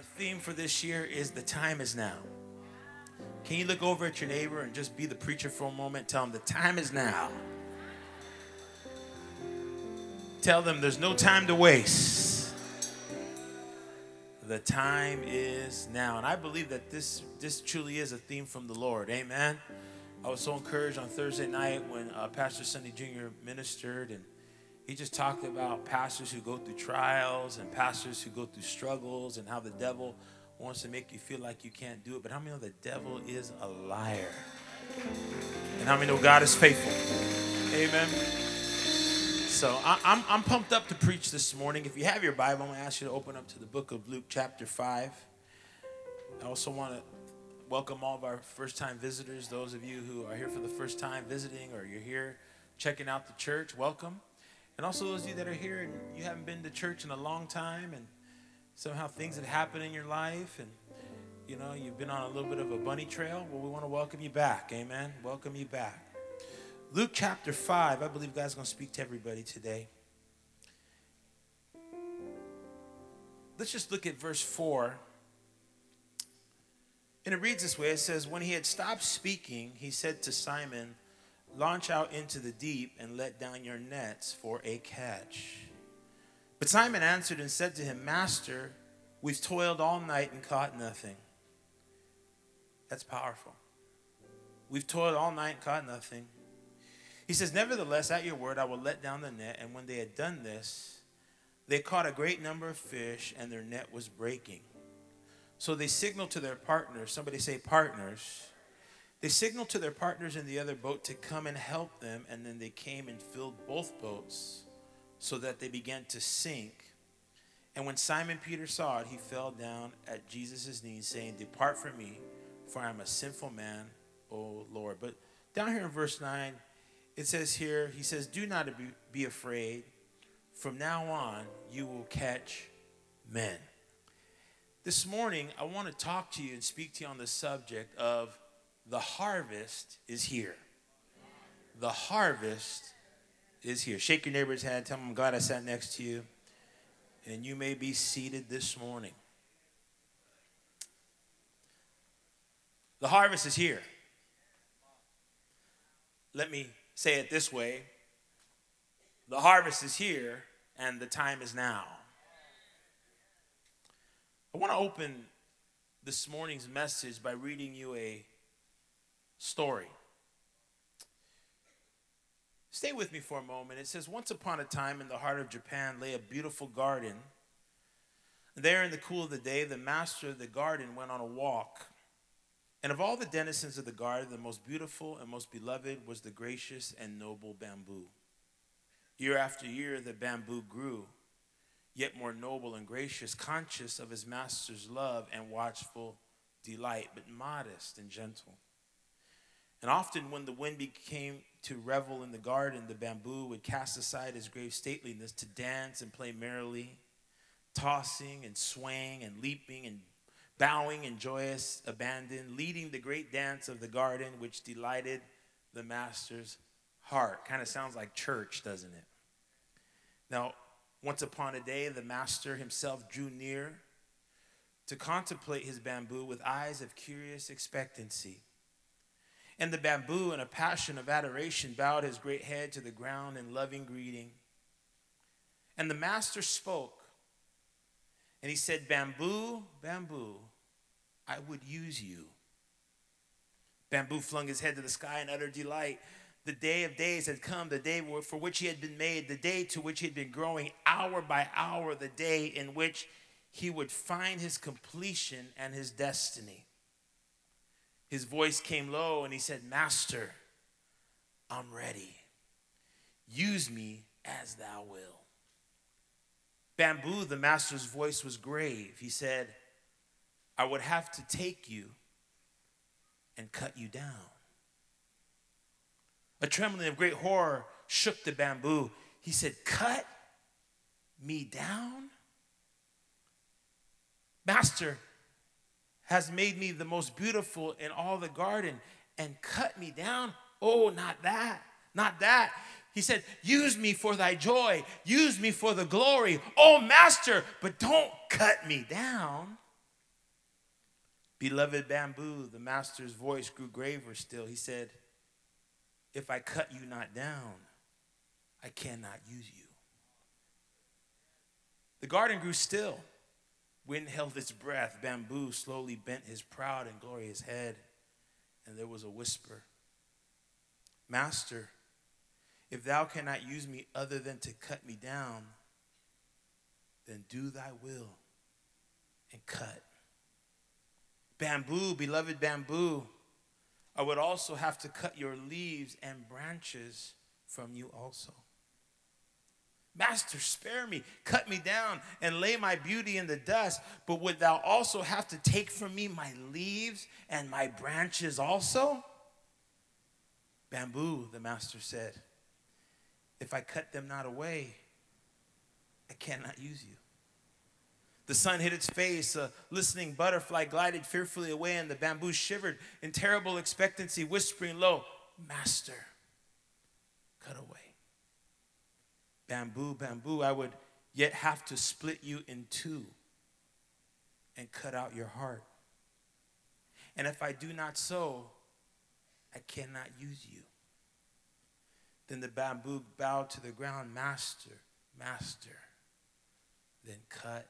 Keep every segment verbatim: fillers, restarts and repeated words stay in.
Our theme for this year is the time is now. Can you look over at your neighbor and just be the preacher for a moment? Tell them the time is now. Tell them there's no time to waste. The time is now. And I believe that this, this truly is a theme from the Lord. Amen. I was so encouraged on Thursday night when uh, Pastor Sunday Junior ministered, and he just talked about pastors who go through trials and pastors who go through struggles and how the devil wants to make you feel like you can't do it. But how many know the devil is a liar? And how many know God is faithful? Amen. So I, I'm, I'm pumped up to preach this morning. If you have your Bible, I'm going to ask you to open up to the book of Luke chapter five. I also want to welcome all of our first-time visitors. Those of you who are here for the first time visiting, or you're here checking out the church, welcome. And also those of you that are here and you haven't been to church in a long time, and somehow things have happened in your life, and you know, you've been on a little bit of a bunny trail. Well, we want to welcome you back. Amen. Welcome you back. Luke chapter five. I believe God's going to speak to everybody today. Let's just look at verse four. And it reads this way. It says, when he had stopped speaking, he said to Simon, launch out into the deep and let down your nets for a catch. But Simon answered and said to him, Master, we've toiled all night and caught nothing. That's powerful. We've toiled all night and caught nothing. He says, nevertheless, at your word, I will let down the net. And when they had done this, they caught a great number of fish, and their net was breaking. So they signaled to their partners. Somebody say partners. They signaled to their partners in the other boat to come and help them. And then they came and filled both boats so that they began to sink. And when Simon Peter saw it, he fell down at Jesus' knees, saying, depart from me, for I am a sinful man, O Lord. But down here in verse nine, it says here, he says, do not be afraid. From now on, you will catch men. This morning, I want to talk to you and speak to you on the subject of the harvest is here. The harvest is here. Shake your neighbor's hand. Tell them, I'm glad I sat next to you. And you may be seated this morning. The harvest is here. Let me say it this way. The harvest is here, and the time is now. I want to open this morning's message by reading you a story. Stay with me for a moment. It says, once upon a time in the heart of Japan lay a beautiful garden. There in the cool of the day, the master of the garden went on a walk. And of all the denizens of the garden, the most beautiful and most beloved was the gracious and noble bamboo. Year after year, the bamboo grew, yet more noble and gracious, conscious of his master's love and watchful delight, but modest and gentle. And often when the wind became to revel in the garden, the bamboo would cast aside his grave stateliness to dance and play merrily, tossing and swaying and leaping and bowing in joyous abandon, leading the great dance of the garden, which delighted the master's heart. Kind of sounds like church, doesn't it? Now, once upon a day, the master himself drew near to contemplate his bamboo with eyes of curious expectancy. And the bamboo, in a passion of adoration, bowed his great head to the ground in loving greeting. And the master spoke, and he said, bamboo, bamboo, I would use you. Bamboo flung his head to the sky in utter delight. The day of days had come, the day for which he had been made, the day to which he had been growing hour by hour, the day in which he would find his completion and his destiny. His voice came low and he said, Master, I'm ready. Use me as thou wilt. Bamboo, the master's voice was grave. He said, I would have to take you and cut you down. A trembling of great horror shook the bamboo. He said, cut me down? Master has made me the most beautiful in all the garden, and cut me down? Oh, not that, not that. He said, use me for thy joy. Use me for the glory. Oh, master, but don't cut me down. Beloved bamboo, the master's voice grew graver still. He said, if I cut you not down, I cannot use you. The garden grew still. Wind held its breath. Bamboo slowly bent his proud and glorious head. And there was a whisper. Master, if thou cannot use me other than to cut me down, then do thy will and cut. Bamboo, beloved bamboo, I would also have to cut your leaves and branches from you also. Master, spare me, cut me down, and lay my beauty in the dust. But would thou also have to take from me my leaves and my branches also? Bamboo, the master said, if I cut them not away, I cannot use you. The sun hit its face, a listening butterfly glided fearfully away, and the bamboo shivered in terrible expectancy, whispering low, Master, cut away. Bamboo, bamboo, I would yet have to split you in two and cut out your heart. And if I do not so, I cannot use you. Then the bamboo bowed to the ground, Master, Master, then cut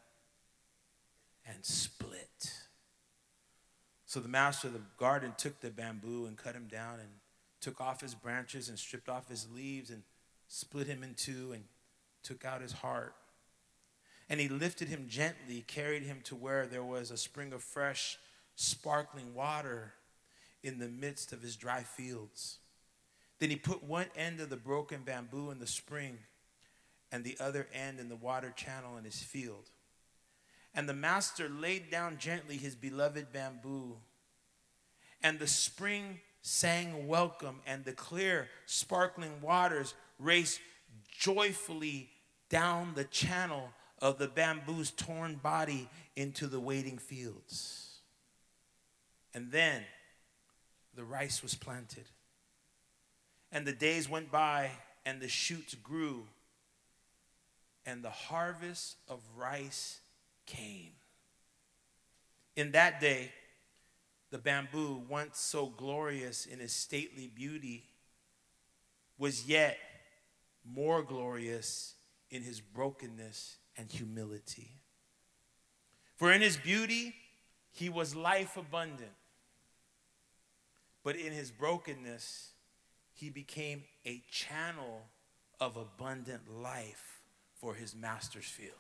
and split. So the master of the garden took the bamboo and cut him down and took off his branches and stripped off his leaves and split him in two and took out his heart. And he lifted him gently, carried him to where there was a spring of fresh, sparkling water in the midst of his dry fields. Then he put one end of the broken bamboo in the spring and the other end in the water channel in his field. And the master laid down gently his beloved bamboo, and the spring sang welcome, and the clear, sparkling waters raced joyfully down the channel of the bamboo's torn body into the waiting fields. And then the rice was planted. And the days went by, and the shoots grew, and the harvest of rice came. In that day, the bamboo, once so glorious in its stately beauty, was yet more glorious in his brokenness and humility. For in his beauty, he was life abundant. But in his brokenness, he became a channel of abundant life for his master's field.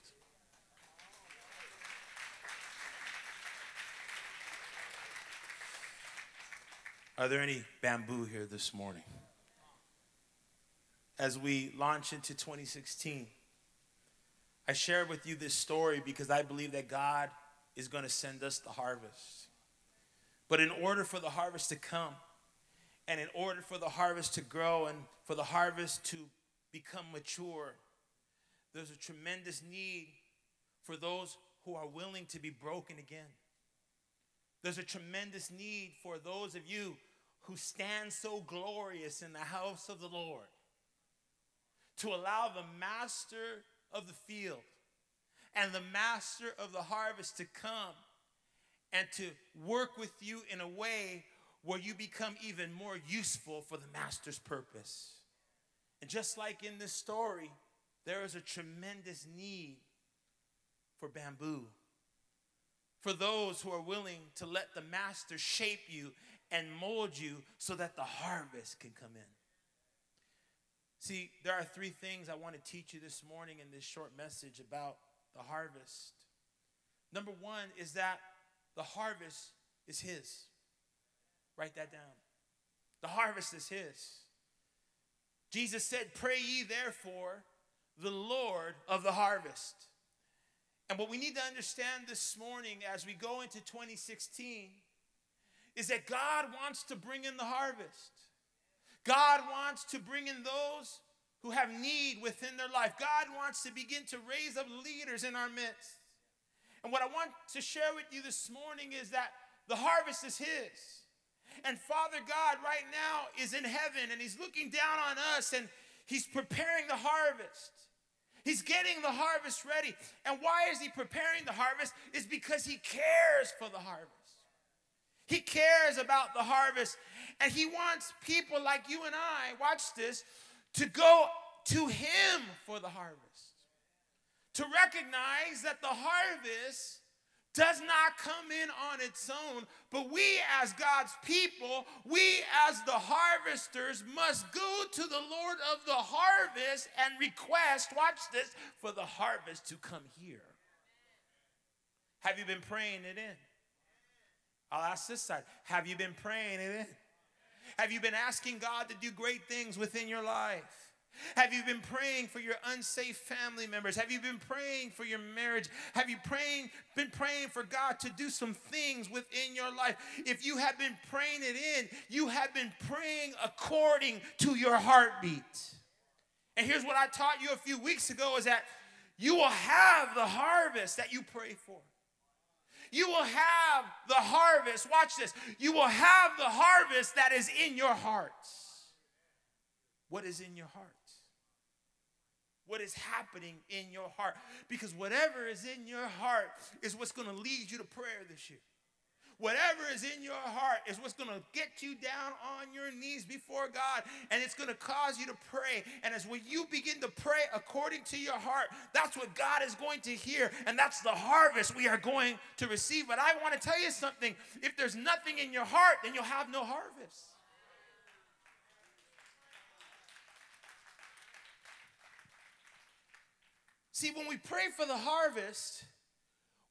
Are there any bamboo here this morning? As we launch into twenty sixteen, I share with you this story because I believe that God is going to send us the harvest. But in order for the harvest to come, and in order for the harvest to grow, and for the harvest to become mature, there's a tremendous need for those who are willing to be broken again. There's a tremendous need for those of you who stand so glorious in the house of the Lord, to allow the master of the field and the master of the harvest to come and to work with you in a way where you become even more useful for the master's purpose. And just like in this story, there is a tremendous need for bamboo, for those who are willing to let the master shape you and mold you so that the harvest can come in. See, there are three things I want to teach you this morning in this short message about the harvest. Number one is that the harvest is his. Write that down. The harvest is his. Jesus said, "Pray ye therefore the Lord of the harvest." And what we need to understand this morning as we go into twenty sixteen is that God wants to bring in the harvest. God wants to bring in those who have need within their life. God wants to begin to raise up leaders in our midst. And what I want to share with you this morning is that the harvest is his. And Father God right now is in heaven, and he's looking down on us, and he's preparing the harvest. He's getting the harvest ready. And why is he preparing the harvest? It's because he cares for the harvest. He cares about the harvest. And he wants people like you and I, watch this, to go to him for the harvest. To recognize that the harvest does not come in on its own, but we as God's people, we as the harvesters must go to the Lord of the harvest and request, watch this, for the harvest to come here. Have you been praying it in? I'll ask this side. Have you been praying it in? Have you been asking God to do great things within your life? Have you been praying for your unsafe family members? Have you been praying for your marriage? Have you praying, been praying for God to do some things within your life? If you have been praying it in, you have been praying according to your heartbeat. And here's what I taught you a few weeks ago is that you will have the harvest that you pray for. You will have the harvest, watch this, you will have the harvest that is in your hearts. What is in your heart? What is happening in your heart? Because whatever is in your heart is what's going to lead you to prayer this year. Whatever is in your heart is what's going to get you down on your knees before God, and it's going to cause you to pray. And as when you begin to pray according to your heart, that's what God is going to hear, and that's the harvest we are going to receive. But I want to tell you something. If there's nothing in your heart, then you'll have no harvest. See, when we pray for the harvest,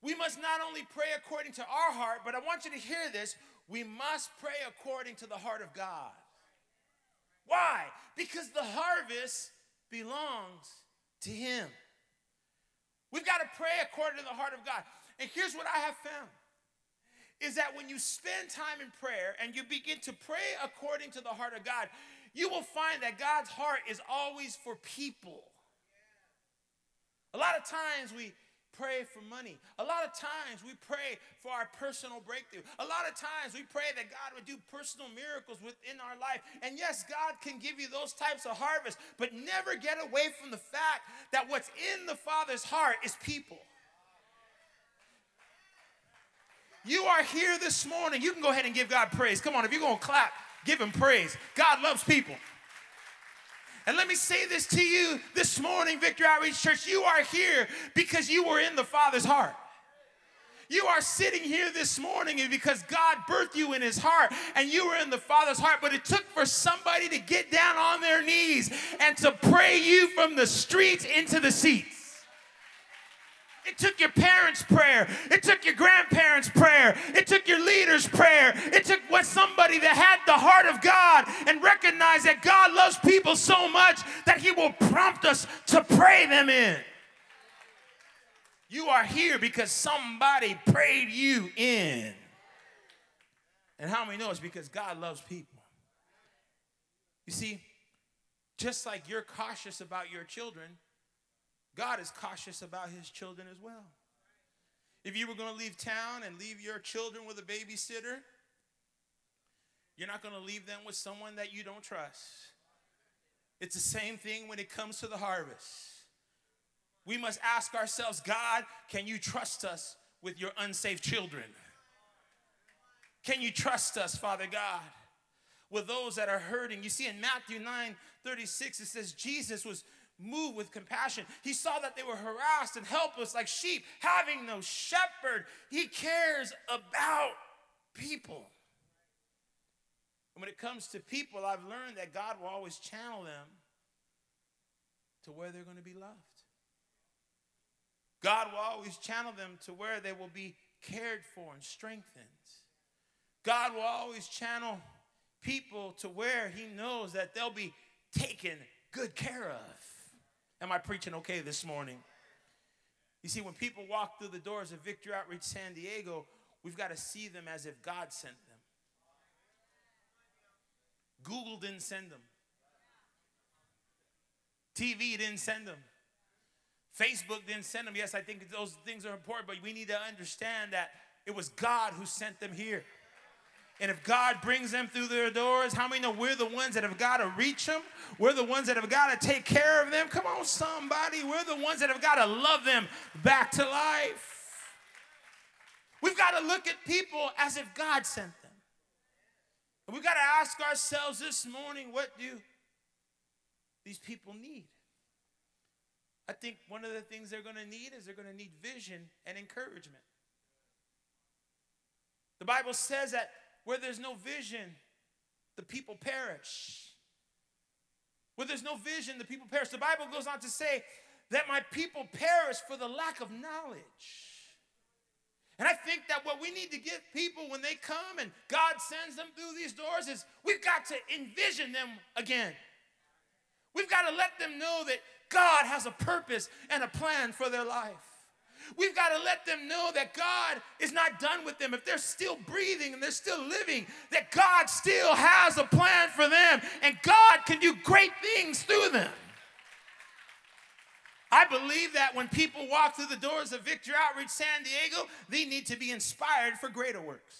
we must not only pray according to our heart, but I want you to hear this. We must pray according to the heart of God. Why? Because the harvest belongs to him. We've got to pray according to the heart of God. And here's what I have found, is that when you spend time in prayer and you begin to pray according to the heart of God, you will find that God's heart is always for people. A lot of times we pray for money. A lot of times we pray for our personal breakthrough. A lot of times we pray that God would do personal miracles within our life. And yes, God can give you those types of harvests, but never get away from the fact that what's in the Father's heart is people. You are here this morning. You can go ahead and give God praise. Come on, if you're going to clap, give him praise. God loves people. And let me say this to you this morning, Victory Outreach Church. You are here because you were in the Father's heart. You are sitting here this morning because God birthed you in his heart, and you were in the Father's heart. But it took for somebody to get down on their knees and to pray you from the streets into the seats. It took your parents' prayer. It took your grandparents' prayer. It took your leaders' prayer. It took what somebody that had the heart of God and recognized that God loves people so much that he will prompt us to pray them in. You are here because somebody prayed you in. And how many know it's because God loves people? You see, just like you're cautious about your children, God is cautious about his children as well. If you were going to leave town and leave your children with a babysitter, you're not going to leave them with someone that you don't trust. It's the same thing when it comes to the harvest. We must ask ourselves, God, can you trust us with your unsafe children? Can you trust us, Father God, with those that are hurting? You see, in Matthew nine thirty-six, it says Jesus was moved with compassion. He saw that they were harassed and helpless like sheep, having no shepherd. He cares about people. And when it comes to people, I've learned that God will always channel them to where they're going to be loved. God will always channel them to where they will be cared for and strengthened. God will always channel people to where he knows that they'll be taken good care of. Am I preaching okay this morning? You see, when people walk through the doors of Victory Outreach San Diego, we've got to see them as if God sent them. Google didn't send them. T V didn't send them. Facebook didn't send them. Yes, I think those things are important, but we need to understand that it was God who sent them here. And if God brings them through their doors, how many know we're the ones that have got to reach them? We're the ones that have got to take care of them. Come on, somebody. We're the ones that have got to love them back to life. We've got to look at people as if God sent them. And we've got to ask ourselves this morning, what do these people need? I think one of the things they're going to need is they're going to need vision and encouragement. The Bible says that where there's no vision, the people perish. Where there's no vision, the people perish. The Bible goes on to say that my people perish for the lack of knowledge. And I think that what we need to give people when they come and God sends them through these doors is we've got to envision them again. We've got to let them know that God has a purpose and a plan for their life. We've got to let them know that God is not done with them. If they're still breathing and they're still living, that God still has a plan for them, and God can do great things through them. I believe that when people walk through the doors of Victory Outreach San Diego, they need to be inspired for greater works.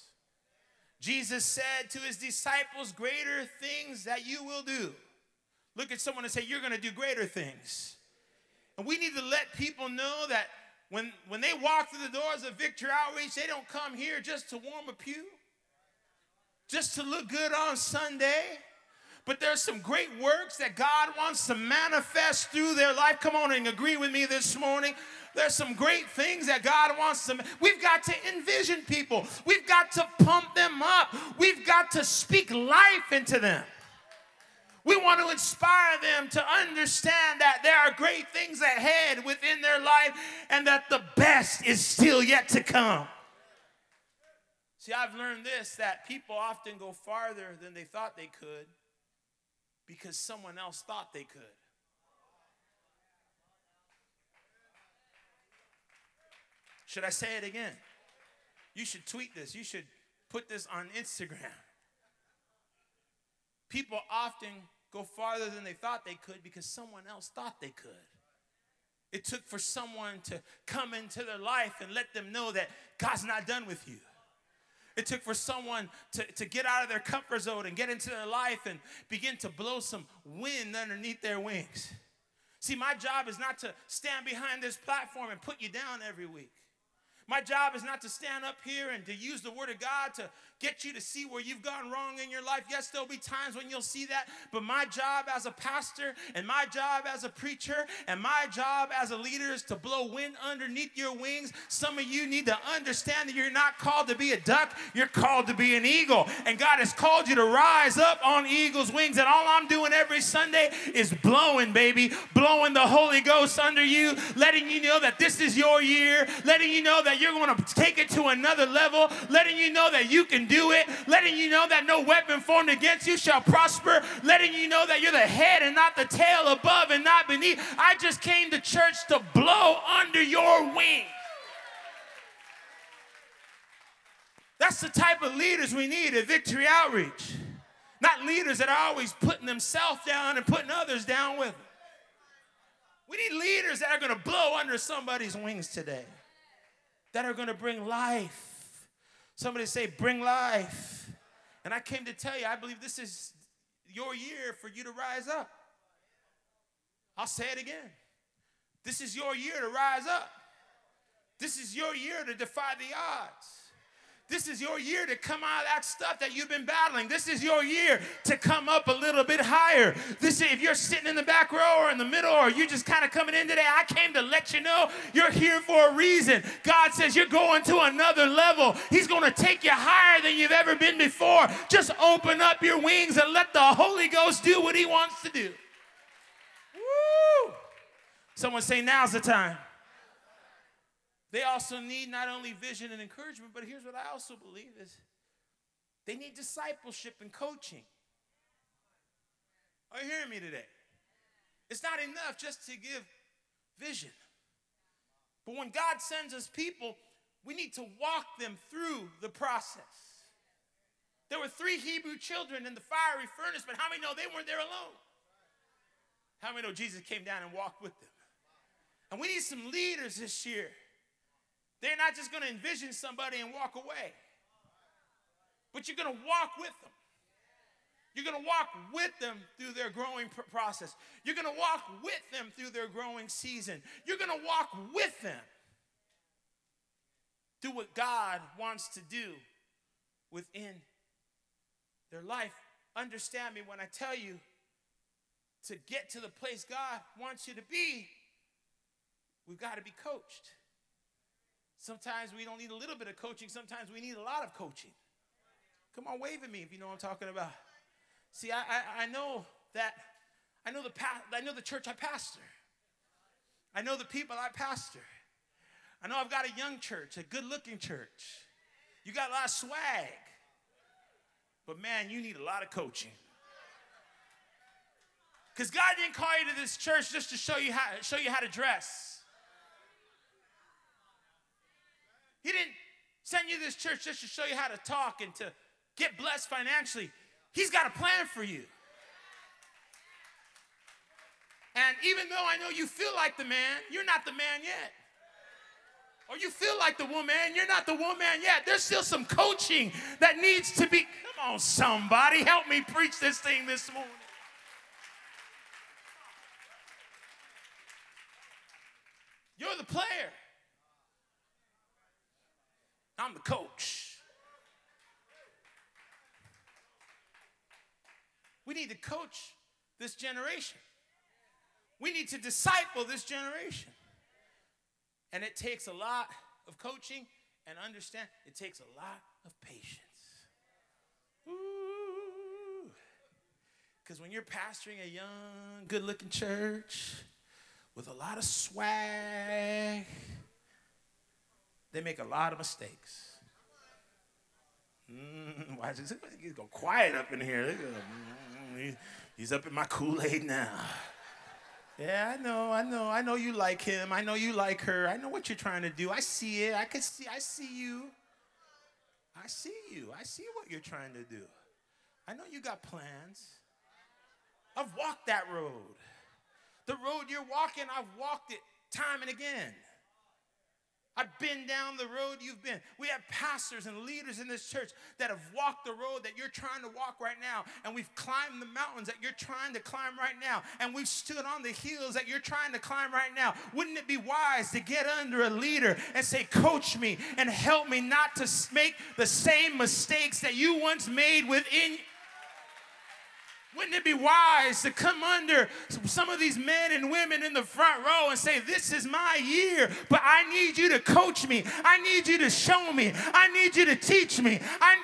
Jesus said to his disciples, greater things that you will do. Look at someone and say, you're going to do greater things. And we need to let people know that when, when they walk through the doors of Victory Outreach, they don't come here just to warm a pew, just to look good on Sunday. But there's some great works that God wants to manifest through their life. Come on and agree with me this morning. There's some great things that God wants to. We've got to envision people. We've got to pump them up. We've got to speak life into them. We want to inspire them to understand that there are great things ahead within their life and that the best is still yet to come. See, I've learned this, that people often go farther than they thought they could because someone else thought they could. Should I say it again? You should tweet this. You should put this on Instagram. People often go farther than they thought they could because someone else thought they could. It took for someone to come into their life and let them know that God's not done with you. It took for someone to, to get out of their comfort zone and get into their life and begin to blow some wind underneath their wings. See, my job is not to stand behind this platform and put you down every week. My job is not to stand up here and to use the word of God to get you to see where you've gone wrong in your life. Yes, there'll be times when you'll see that, but my job as a pastor and my job as a preacher and my job as a leader is to blow wind underneath your wings. Some of you need to understand that you're not called to be a duck. You're called to be an eagle, and God has called you to rise up on eagle's wings, and all I'm doing every Sunday is blowing, baby, blowing the Holy Ghost under you, letting you know that this is your year, letting you know that you're going to take it to another level, letting you know that you can do it, letting you know that no weapon formed against you shall prosper, letting you know that you're the head and not the tail, above and not beneath. I just came to church to blow under your wing. That's the type of leaders we need at Victory Outreach. Not leaders that are always putting themselves down and putting others down with them. We need leaders that are going to blow under somebody's wings today, that are going to bring life. Somebody say, bring life. And I came to tell you, I believe this is your year for you to rise up. I'll say it again. This is your year to rise up. This is your year to defy the odds. This is your year to come out of that stuff that you've been battling. This is your year to come up a little bit higher. This, if you're sitting in the back row or in the middle or you're just kind of coming in today, I came to let you know you're here for a reason. God says you're going to another level. He's going to take you higher than you've ever been before. Just open up your wings and let the Holy Ghost do what he wants to do. Woo! Someone say, now's the time. They also need not only vision and encouragement, but here's what I also believe is they need discipleship and coaching. Are you hearing me today? It's not enough just to give vision. But when God sends us people, we need to walk them through the process. There were three Hebrew children in the fiery furnace, but how many know they weren't there alone? How many know Jesus came down and walked with them? And we need some leaders this year. They're not just going to envision somebody and walk away, but you're going to walk with them. You're going to walk with them through their growing pr- process. You're going to walk with them through their growing season. You're going to walk with them through what God wants to do within their life. Understand me when I tell you, to get to the place God wants you to be, we've got to be coached. Sometimes we don't need a little bit of coaching. Sometimes we need a lot of coaching. Come on, wave at me if you know what I'm talking about. See, I, I, I know that, I know the pa- I know the church I pastor. I know the people I pastor. I know I've got a young church, a good-looking church. You got a lot of swag. But, man, you need a lot of coaching. Because God didn't call you to this church just to show you how, show you how to dress. He didn't send you to this church just to show you how to talk and to get blessed financially. He's got a plan for you. And even though I know you feel like the man, you're not the man yet. Or you feel like the woman, you're not the woman yet. There's still some coaching that needs to be. Come on, somebody, help me preach this thing this morning. You're the player. I'm the coach. We need to coach this generation. We need to disciple this generation. And it takes a lot of coaching, and understand, it takes a lot of patience. Ooh. Because when you're pastoring a young, good-looking church with a lot of swag, they make a lot of mistakes. Mm, why is it going to quiet up in here? Gonna, he's up in my Kool-Aid now. Yeah, I know, I know, I know you like him. I know you like her. I know what you're trying to do. I see it. I can see, I see you. I see you. I see what you're trying to do. I know you got plans. I've walked that road. The road you're walking, I've walked it time and again. I've been down the road you've been. We have pastors and leaders in this church that have walked the road that you're trying to walk right now. And we've climbed the mountains that you're trying to climb right now. And we've stood on the hills that you're trying to climb right now. Wouldn't it be wise to get under a leader and say, coach me and help me not to make the same mistakes that you once made within you? Wouldn't it be wise to come under some of these men and women in the front row and say, this is my year, but I need you to coach me. I need you to show me. I need you to teach me. I...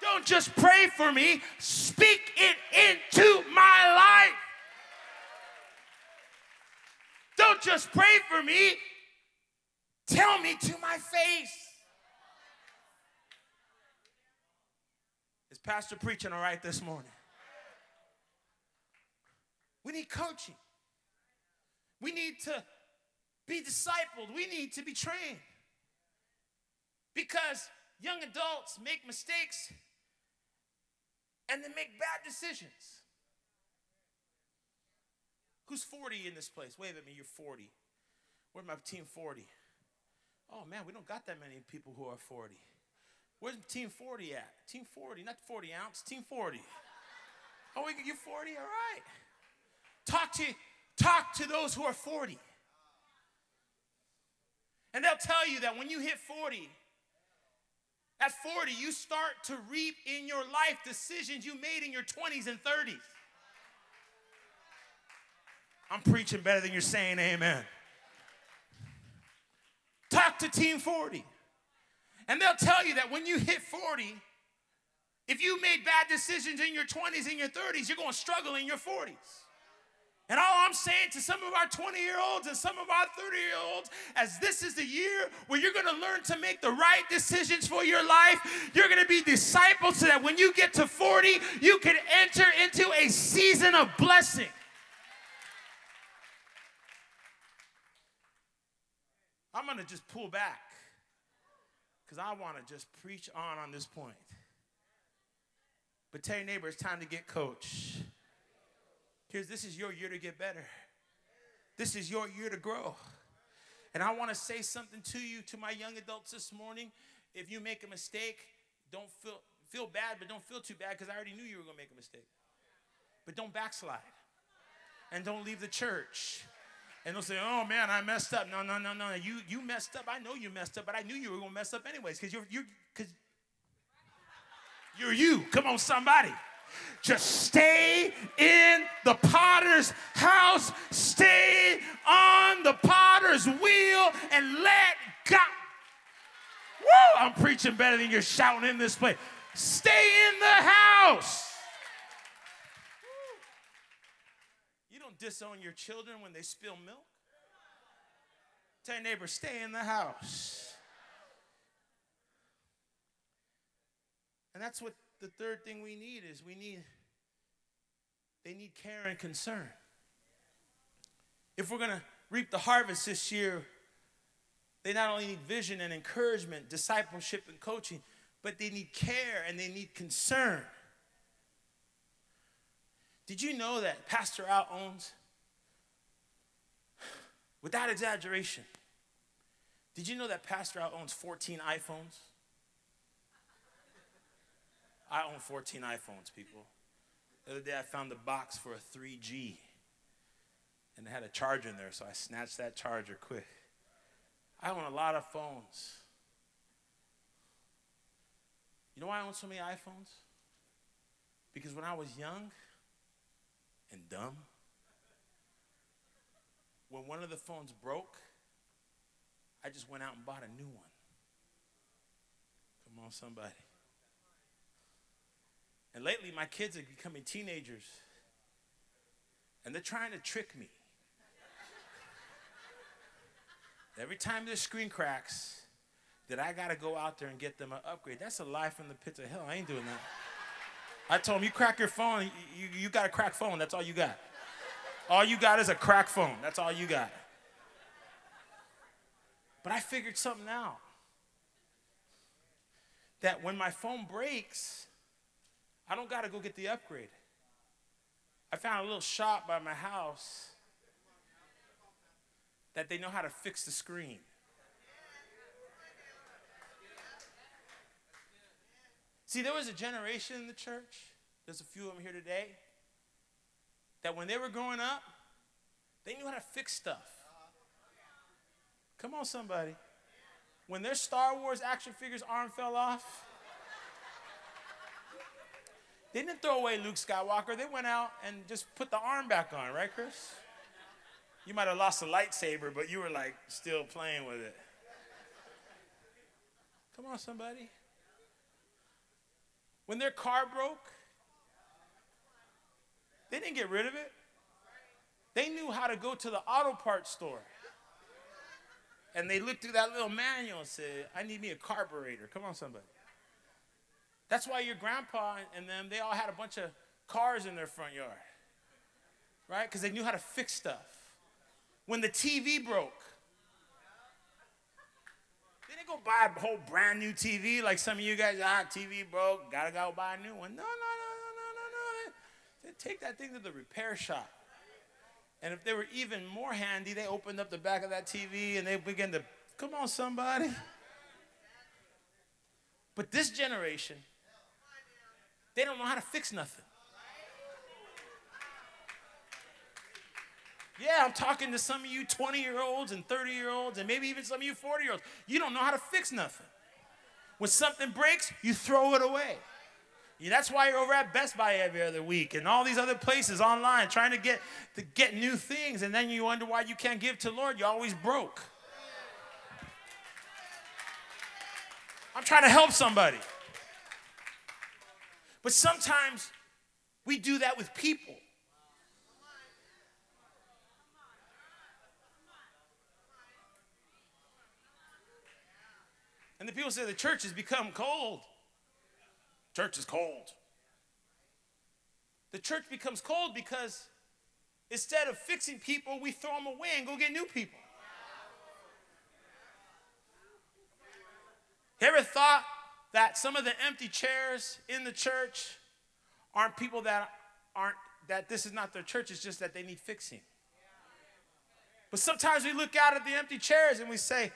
Don't just pray for me. Speak it into my life. Don't just pray for me. Tell me to my face. Is Pastor preaching all right this morning? We need coaching. We need to be discipled. We need to be trained. Because young adults make mistakes and they make bad decisions. Who's forty in this place? Wave at me, you're forty. Where's my team forty? Oh, man, we don't got that many people who are forty. Where's team forty at? Team forty, not forty ounce, team forty. Oh, you're forty? All right. Talk to, talk to those who are forty. And they'll tell you that when you hit forty, at forty, you start to reap in your life decisions you made in your twenties and thirties. I'm preaching better than you're saying amen. Talk to Team forty. And they'll tell you that when you hit forty, if you made bad decisions in your twenties and your thirties, you're going to struggle in your forties. And all I'm saying to some of our twenty-year-olds and some of our thirty-year-olds, as this is the year where you're going to learn to make the right decisions for your life, you're going to be discipled so that when you get to forty, you can enter into a season of blessing. I'm going to just pull back because I want to just preach on on this point. But tell your neighbor, it's time to get coached. Here's, this is your year to get better. This is your year to grow. And I want to say something to you, to my young adults this morning. If you make a mistake, don't feel, feel bad, but don't feel too bad because I already knew you were going to make a mistake. But don't backslide. And don't leave the church. And don't say, oh, man, I messed up. No, no, no, no. You, you messed up. I know you messed up, but I knew you were going to mess up anyways because you're, you're, because You're you. Come on, somebody. Just stay in the potter's house. Stay on the potter's wheel and let God. Woo! I'm preaching better than you're shouting in this place. Stay in the house. You don't disown your children when they spill milk. Tell your neighbor, stay in the house. And that's what the third thing we need is we need, they need care and concern. If we're going to reap the harvest this year, they not only need vision and encouragement, discipleship and coaching, but they need care and they need concern. Did you know that Pastor Al owns, without exaggeration, did you know that Pastor Al owns fourteen iPhones? I own fourteen iPhones, people. The other day I found a box for a three G, and it had a charger in there, so I snatched that charger quick. I own a lot of phones. You know why I own so many iPhones? Because when I was young and dumb, when one of the phones broke, I just went out and bought a new one. Come on, somebody. And lately, my kids are becoming teenagers, and they're trying to trick me. Every time their screen cracks, that I got to go out there and get them an upgrade. That's a lie from the pits of hell. I ain't doing that. I told them, you crack your phone, you, you got a cracked phone. That's all you got. All you got is a cracked phone. That's all you got. But I figured something out. That when my phone breaks, I don't got to go get the upgrade. I found a little shop by my house that they know how to fix the screen. See, there was a generation in the church, there's a few of them here today, that when they were growing up, they knew how to fix stuff. Come on, somebody. When their Star Wars action figure's arm fell off, they didn't throw away Luke Skywalker. They went out and just put the arm back on, right, Chris? You might have lost a lightsaber, but you were, like, still playing with it. Come on, somebody. When their car broke, they didn't get rid of it. They knew how to go to the auto parts store. And they looked through that little manual and said, I need me a carburetor. Come on, somebody. That's why your grandpa and them, they all had a bunch of cars in their front yard, right? Because they knew how to fix stuff. When the T V broke, they didn't go buy a whole brand new T V like some of you guys, ah, T V broke, gotta go buy a new one. No, no, no, no, no, no, no. They take that thing to the repair shop. And if they were even more handy, they opened up the back of that T V and they began to, come on, somebody. But this generation, they don't know how to fix nothing. Yeah, I'm talking to some of you twenty-year-olds and thirty-year-olds and maybe even some of you forty-year-olds. You don't know how to fix nothing. When something breaks, you throw it away. Yeah, that's why you're over at Best Buy every other week and all these other places online trying to get, to get new things, and then you wonder why you can't give to the Lord. You're always broke. I'm trying to help somebody. But sometimes we do that with people. And the people say the church has become cold. Church is cold. The church becomes cold because instead of fixing people, we throw them away and go get new people. You ever thought that some of the empty chairs in the church aren't people that aren't, that this is not their church, it's just that they need fixing? But sometimes we look out at the empty chairs and we say,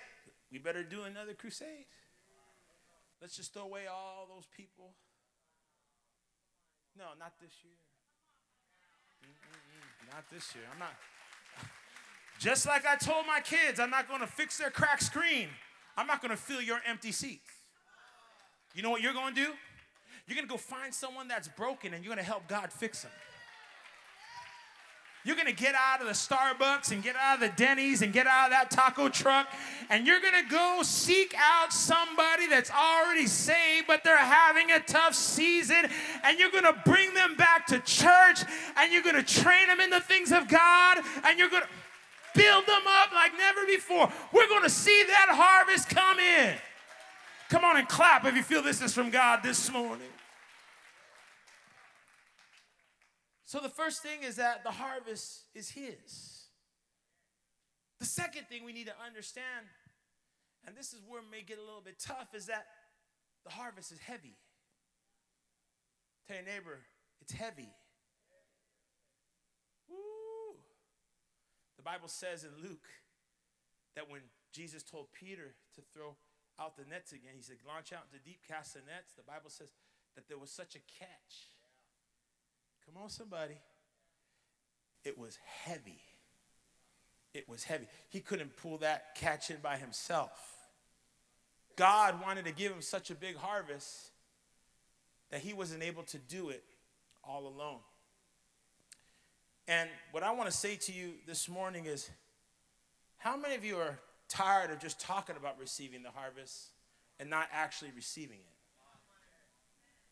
we better do another crusade. Let's just throw away all those people. No, not this year. Mm-mm-mm, not this year. I'm not. Just like I told my kids, I'm not going to fix their cracked screen. I'm not going to fill your empty seats. You know what you're going to do? You're going to go find someone that's broken, and you're going to help God fix them. You're going to get out of the Starbucks and get out of the Denny's and get out of that taco truck, and you're going to go seek out somebody that's already saved, but they're having a tough season, and you're going to bring them back to church, and you're going to train them in the things of God, and you're going to build them up like never before. We're going to see that harvest come in. Come on and clap if you feel this is from God this morning. So the first thing is that the harvest is His. The second thing we need to understand, and this is where it may get a little bit tough, is that the harvest is heavy. Tell your neighbor, it's heavy. Woo. The Bible says in Luke that when Jesus told Peter to throw out the nets again, He said, launch out into deep, cast the nets. The Bible says that there was such a catch. Come on, somebody. It was heavy. It was heavy. He couldn't pull that catch in by himself. God wanted to give him such a big harvest that he wasn't able to do it all alone. And what I want to say to you this morning is, how many of you are tired of just talking about receiving the harvest and not actually receiving it?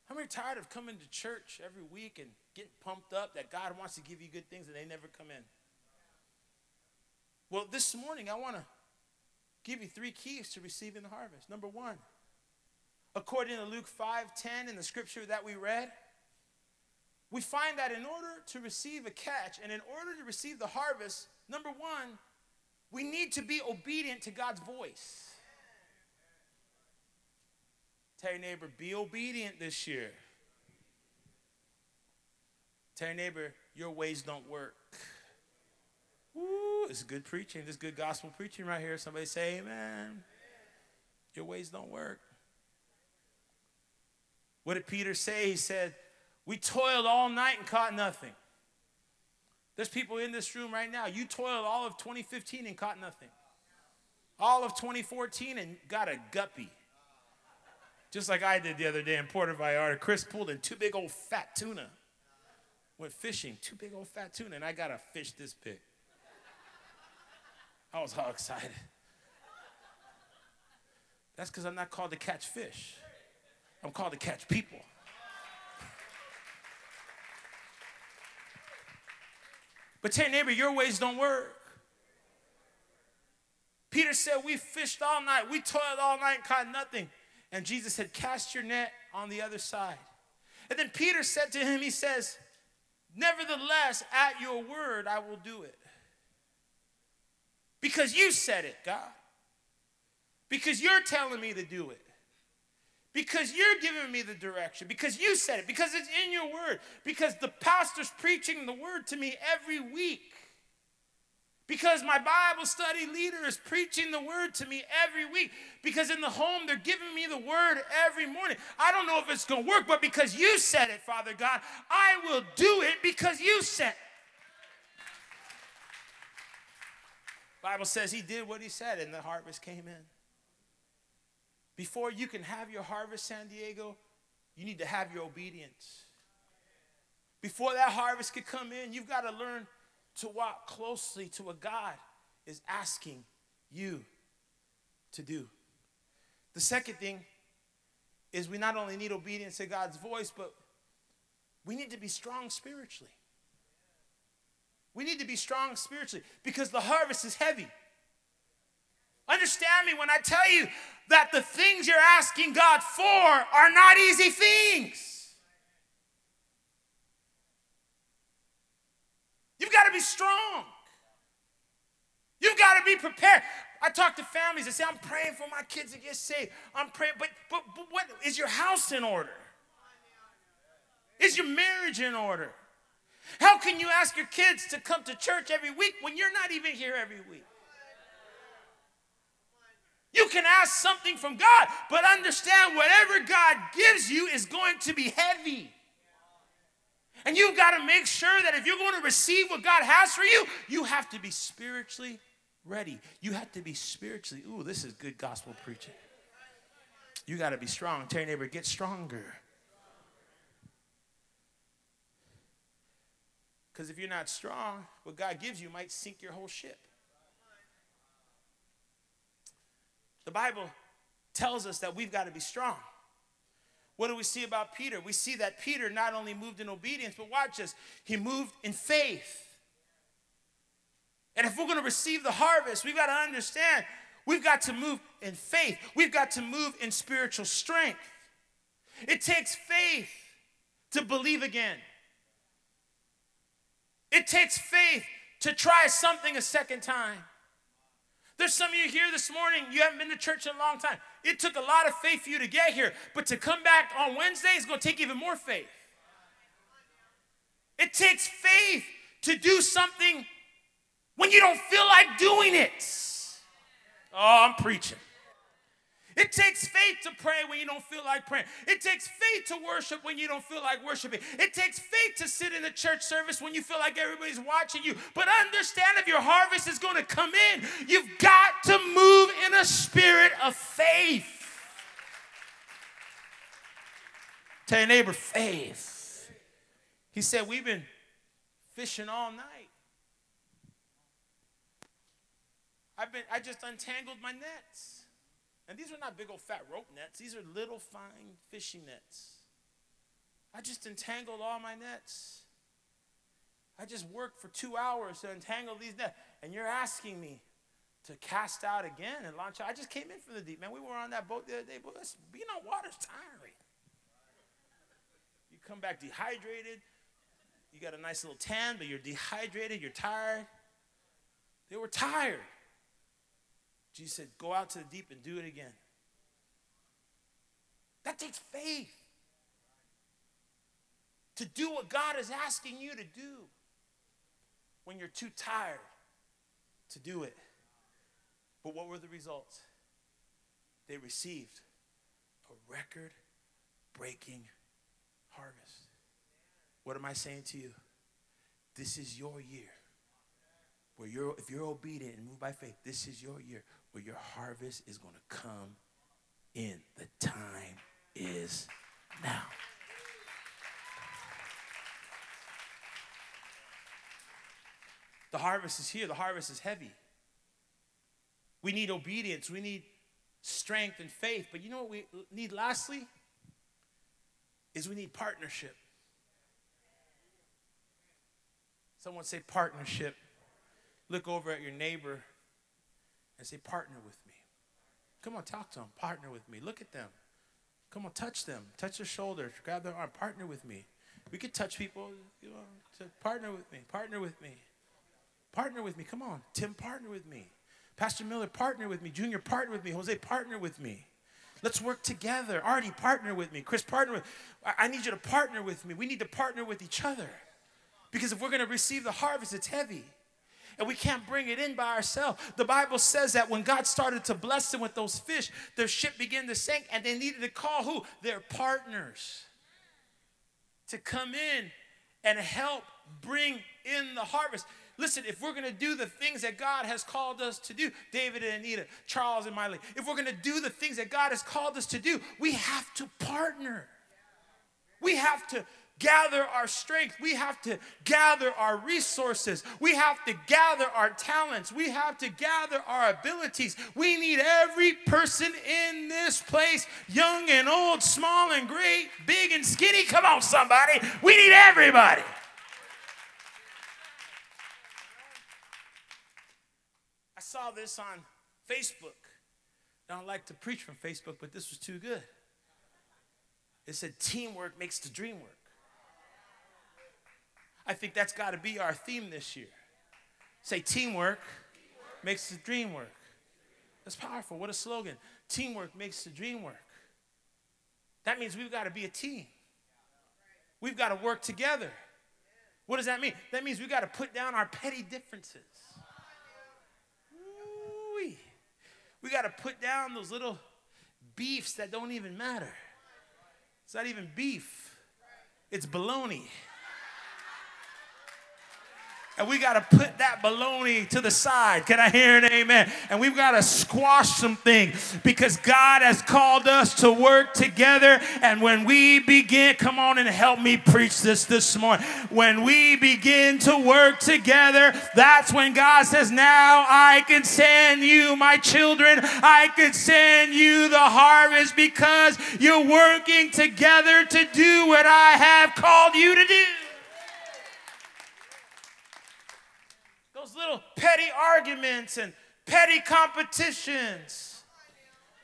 How many are tired of coming to church every week and getting pumped up that God wants to give you good things and they never come in? Well, this morning I want to give you three keys to receiving the harvest. Number one, according to Luke five ten in the scripture that we read, we find that in order to receive a catch and in order to receive the harvest, number one, we need to be obedient to God's voice. Tell your neighbor, be obedient this year. Tell your neighbor, your ways don't work. Woo, it's good preaching. This is good gospel preaching right here. Somebody say amen. Your ways don't work. What did Peter say? He said, we toiled all night and caught nothing. There's people in this room right now. You toiled all of twenty fifteen and caught nothing. All of twenty fourteen and got a guppy. Just like I did the other day in Puerto Vallarta. Chris pulled in two big old fat tuna. Went fishing, two big old fat tuna, and I got a fish this big. I was all excited. That's because I'm not called to catch fish. I'm called to catch people. But tell your neighbor, your ways don't work. Peter said, we fished all night. We toiled all night and caught nothing. And Jesus said, cast your net on the other side. And then Peter said to him, he says, nevertheless, at your word, I will do it. Because you said it, God. Because you're telling me to do it. Because you're giving me the direction. Because you said it. Because it's in your word. Because the pastor's preaching the word to me every week. Because my Bible study leader is preaching the word to me every week. Because in the home, they're giving me the word every morning. I don't know if it's going to work, but because you said it, Father God, I will do it because you said it. The Bible says he did what he said, and the harvest came in. Before you can have your harvest, San Diego, you need to have your obedience. Before that harvest could come in, you've got to learn to walk closely to what God is asking you to do. The second thing is we not only need obedience to God's voice, but we need to be strong spiritually. We need to be strong spiritually because the harvest is heavy. Understand me when I tell you that the things you're asking God for are not easy things. You've got to be strong. You've got to be prepared. I talk to families that say, I'm praying for my kids to get saved. I'm praying, but, but, but what is your house in order? Is your marriage in order? How can you ask your kids to come to church every week when you're not even here every week? You can ask something from God, but understand whatever God gives you is going to be heavy. And you've got to make sure that if you're going to receive what God has for you, you have to be spiritually ready. You have to be spiritually, ooh, this is good gospel preaching. You got to be strong. Tell your neighbor, get stronger. Because if you're not strong, what God gives you might sink your whole ship. The Bible tells us that we've got to be strong. What do we see about Peter? We see that Peter not only moved in obedience, but watch this, he moved in faith. And if we're going to receive the harvest, we've got to understand we've got to move in faith. We've got to move in spiritual strength. It takes faith to believe again. It takes faith to try something a second time. There's some of you here this morning, you haven't been to church in a long time. It took a lot of faith for you to get here, but to come back on Wednesday is going to take even more faith. It takes faith to do something when you don't feel like doing it. Oh, I'm preaching. It takes faith to pray when you don't feel like praying. It takes faith to worship when you don't feel like worshiping. It takes faith to sit in the church service when you feel like everybody's watching you. But understand, if your harvest is going to come in, you've got to move in a spirit of faith. Tell your neighbor, faith. He said, we've been fishing all night. I've been, I just untangled my nets. And these are not big old fat rope nets. These are little fine fishing nets. I just entangled all my nets. I just worked for two hours to untangle these nets. And you're asking me to cast out again and launch out. I just came in from the deep. Man, we were on that boat the other day. But listen, being on water's tiring. You come back dehydrated. You got a nice little tan, but you're dehydrated. You're tired. They were tired. Jesus said, go out to the deep and do it again. That takes faith. To do what God is asking you to do when you're too tired to do it. But what were the results? They received a record-breaking harvest. What am I saying to you? This is your year. Where you're, if you're obedient and moved by faith, this is your year where your harvest is going to come in. The time is now. The harvest is here. The harvest is heavy. We need obedience. We need strength and faith. But you know what we need lastly? Is we need partnership. Someone say partnership. Look over at your neighbor and say, partner with me. Come on, talk to them. Partner with me. Look at them. Come on, touch them. Touch their shoulder. Grab their arm. Partner with me. We could touch people. You know, to partner with me. Partner with me. Partner with me. Come on. Tim, partner with me. Pastor Miller, partner with me. Junior, partner with me. Jose, partner with me. Let's work together. Artie, partner with me. Chris, partner with me. I, I need you to partner with me. We need to partner with each other. Because if we're going to receive the harvest, it's heavy. And we can't bring it in by ourselves. The Bible says that when God started to bless them with those fish, their ship began to sink, and they needed to call who? Their partners to come in and help bring in the harvest. Listen, if we're going to do the things that God has called us to do, David and Anita, Charles and Miley, if we're going to do the things that God has called us to do, we have to partner. We have to gather our strength. We have to gather our resources. We have to gather our talents. We have to gather our abilities. We need every person in this place, young and old, small and great, big and skinny. Come on, somebody. We need everybody. I saw this on Facebook. I don't like to preach from Facebook, but this was too good. It said, teamwork makes the dream work. I think that's got to be our theme this year. Say, teamwork makes the dream work. That's powerful. What a slogan. Teamwork makes the dream work. That means we've got to be a team. We've got to work together. What does that mean? That means we've got to put down our petty differences. Ooh-wee. We got to put down those little beefs that don't even matter. It's not even beef. It's baloney. And we got to put that baloney to the side. Can I hear an amen? And we've got to squash something, because God has called us to work together. And when we begin, come on and help me preach this this morning. When we begin to work together, that's when God says, now I can send you my children. I can send you the harvest, because you're working together to do what I have called you to do. Those little petty arguments and petty competitions.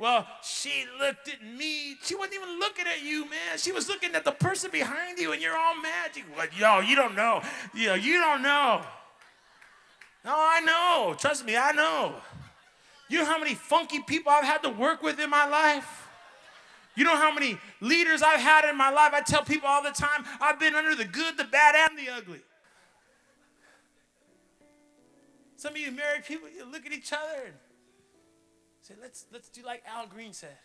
Well, she looked at me. She wasn't even looking at you, man. She was looking at the person behind you, and you're all mad. You, well, yo, you don't know. Yo, you don't know. No, I know. Trust me, I know. You know how many funky people I've had to work with in my life? You know how many leaders I've had in my life? I tell people all the time, I've been under the good, the bad, and the ugly. Some of you married people, you look at each other and say, let's, let's do like Al Green said.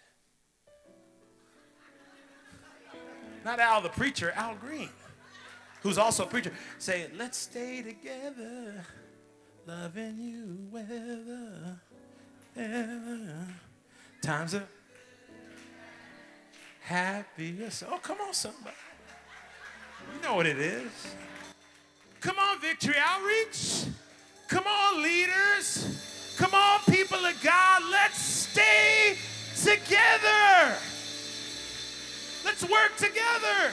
Not Al the preacher, Al Green, who's also a preacher. Say, let's stay together, loving you whether, ever. Times of happiness. Oh, come on, somebody. You know what it is. Come on, Victory Outreach. Come on, leaders. Come on, people of God. Let's stay together. Let's work together.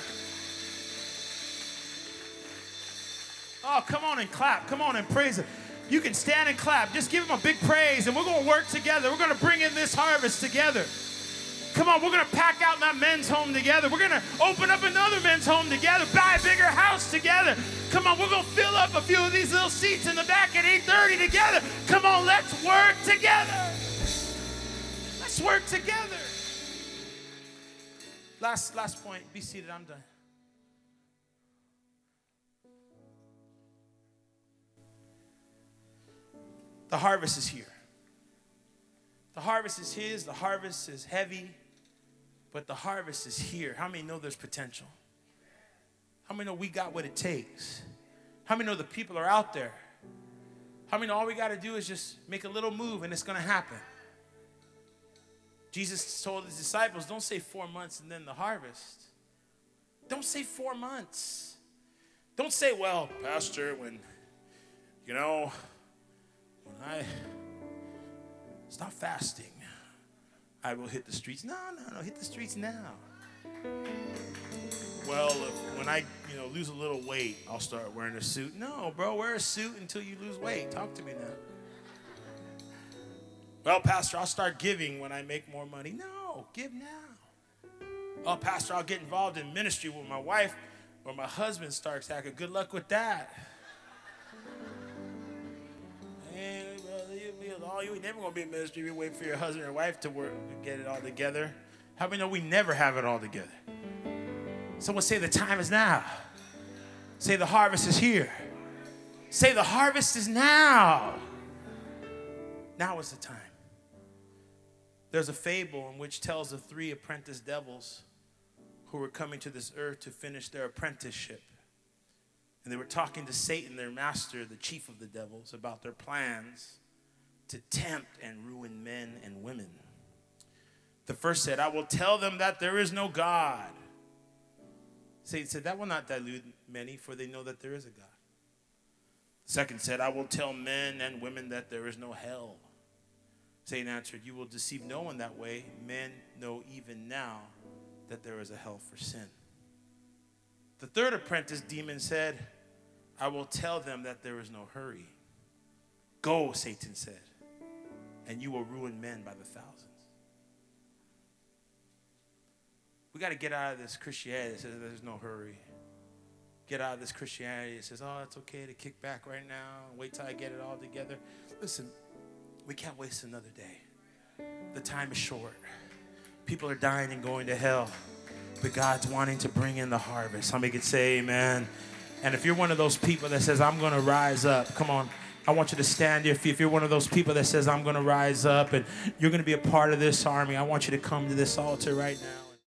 Oh, come on and clap. Come on and praise Him. You can stand and clap. Just give Him a big praise, and we're going to work together. We're going to bring in this harvest together. Come on, we're going to pack out that men's home together. We're going to open up another men's home together, buy a bigger house together. Come on, we're going to fill up a few of these little seats in the back at eight thirty together. Come on, let's work together. Let's work together. Last, last point. Be seated. I'm done. The harvest is here. The harvest is His. The harvest is heavy. But the harvest is here. How many know there's potential? How many know we got what it takes? How many know the people are out there? How many know all we got to do is just make a little move and it's going to happen? Jesus told His disciples, don't say four months and then the harvest. Don't say four months. Don't say, well, Pastor, when, you know, when I stop fasting, I will hit the streets. No, no, no, hit the streets now. Well, if, when I, you know, lose a little weight, I'll start wearing a suit. No, bro, wear a suit until you lose weight. Talk to me now. Well, Pastor, I'll start giving when I make more money. No, give now. Oh, Pastor, I'll get involved in ministry when my wife or my husband starts acting. Good luck with that. Hey, brother, you'll be, all you ain't never going to be in ministry. You wait for your husband or wife to work to get it all together. How many know we never have it all together? Someone say the time is now. Say the harvest is here. Say the harvest is now. Now is the time. There's a fable in which tells of three apprentice devils who were coming to this earth to finish their apprenticeship. And they were talking to Satan, their master, the chief of the devils, about their plans to tempt and ruin men and women. The first said, I will tell them that there is no God. Satan said, that will not delude many, for they know that there is a God. The second said, I will tell men and women that there is no hell. Satan answered, you will deceive no one that way. Men know even now that there is a hell for sin. The third apprentice demon said, I will tell them that there is no hurry. Go, Satan said, and you will ruin men by the thousands. We got to get out of this Christianity that says there's no hurry. Get out of this Christianity that says, oh, it's okay to kick back right now. Wait till I get it all together. Listen, we can't waste another day. The time is short. People are dying and going to hell. But God's wanting to bring in the harvest. Somebody could say amen. And if you're one of those people that says, I'm going to rise up, come on. I want you to stand your feet. If you're one of those people that says, I'm going to rise up and you're going to be a part of this army, I want you to come to this altar right now.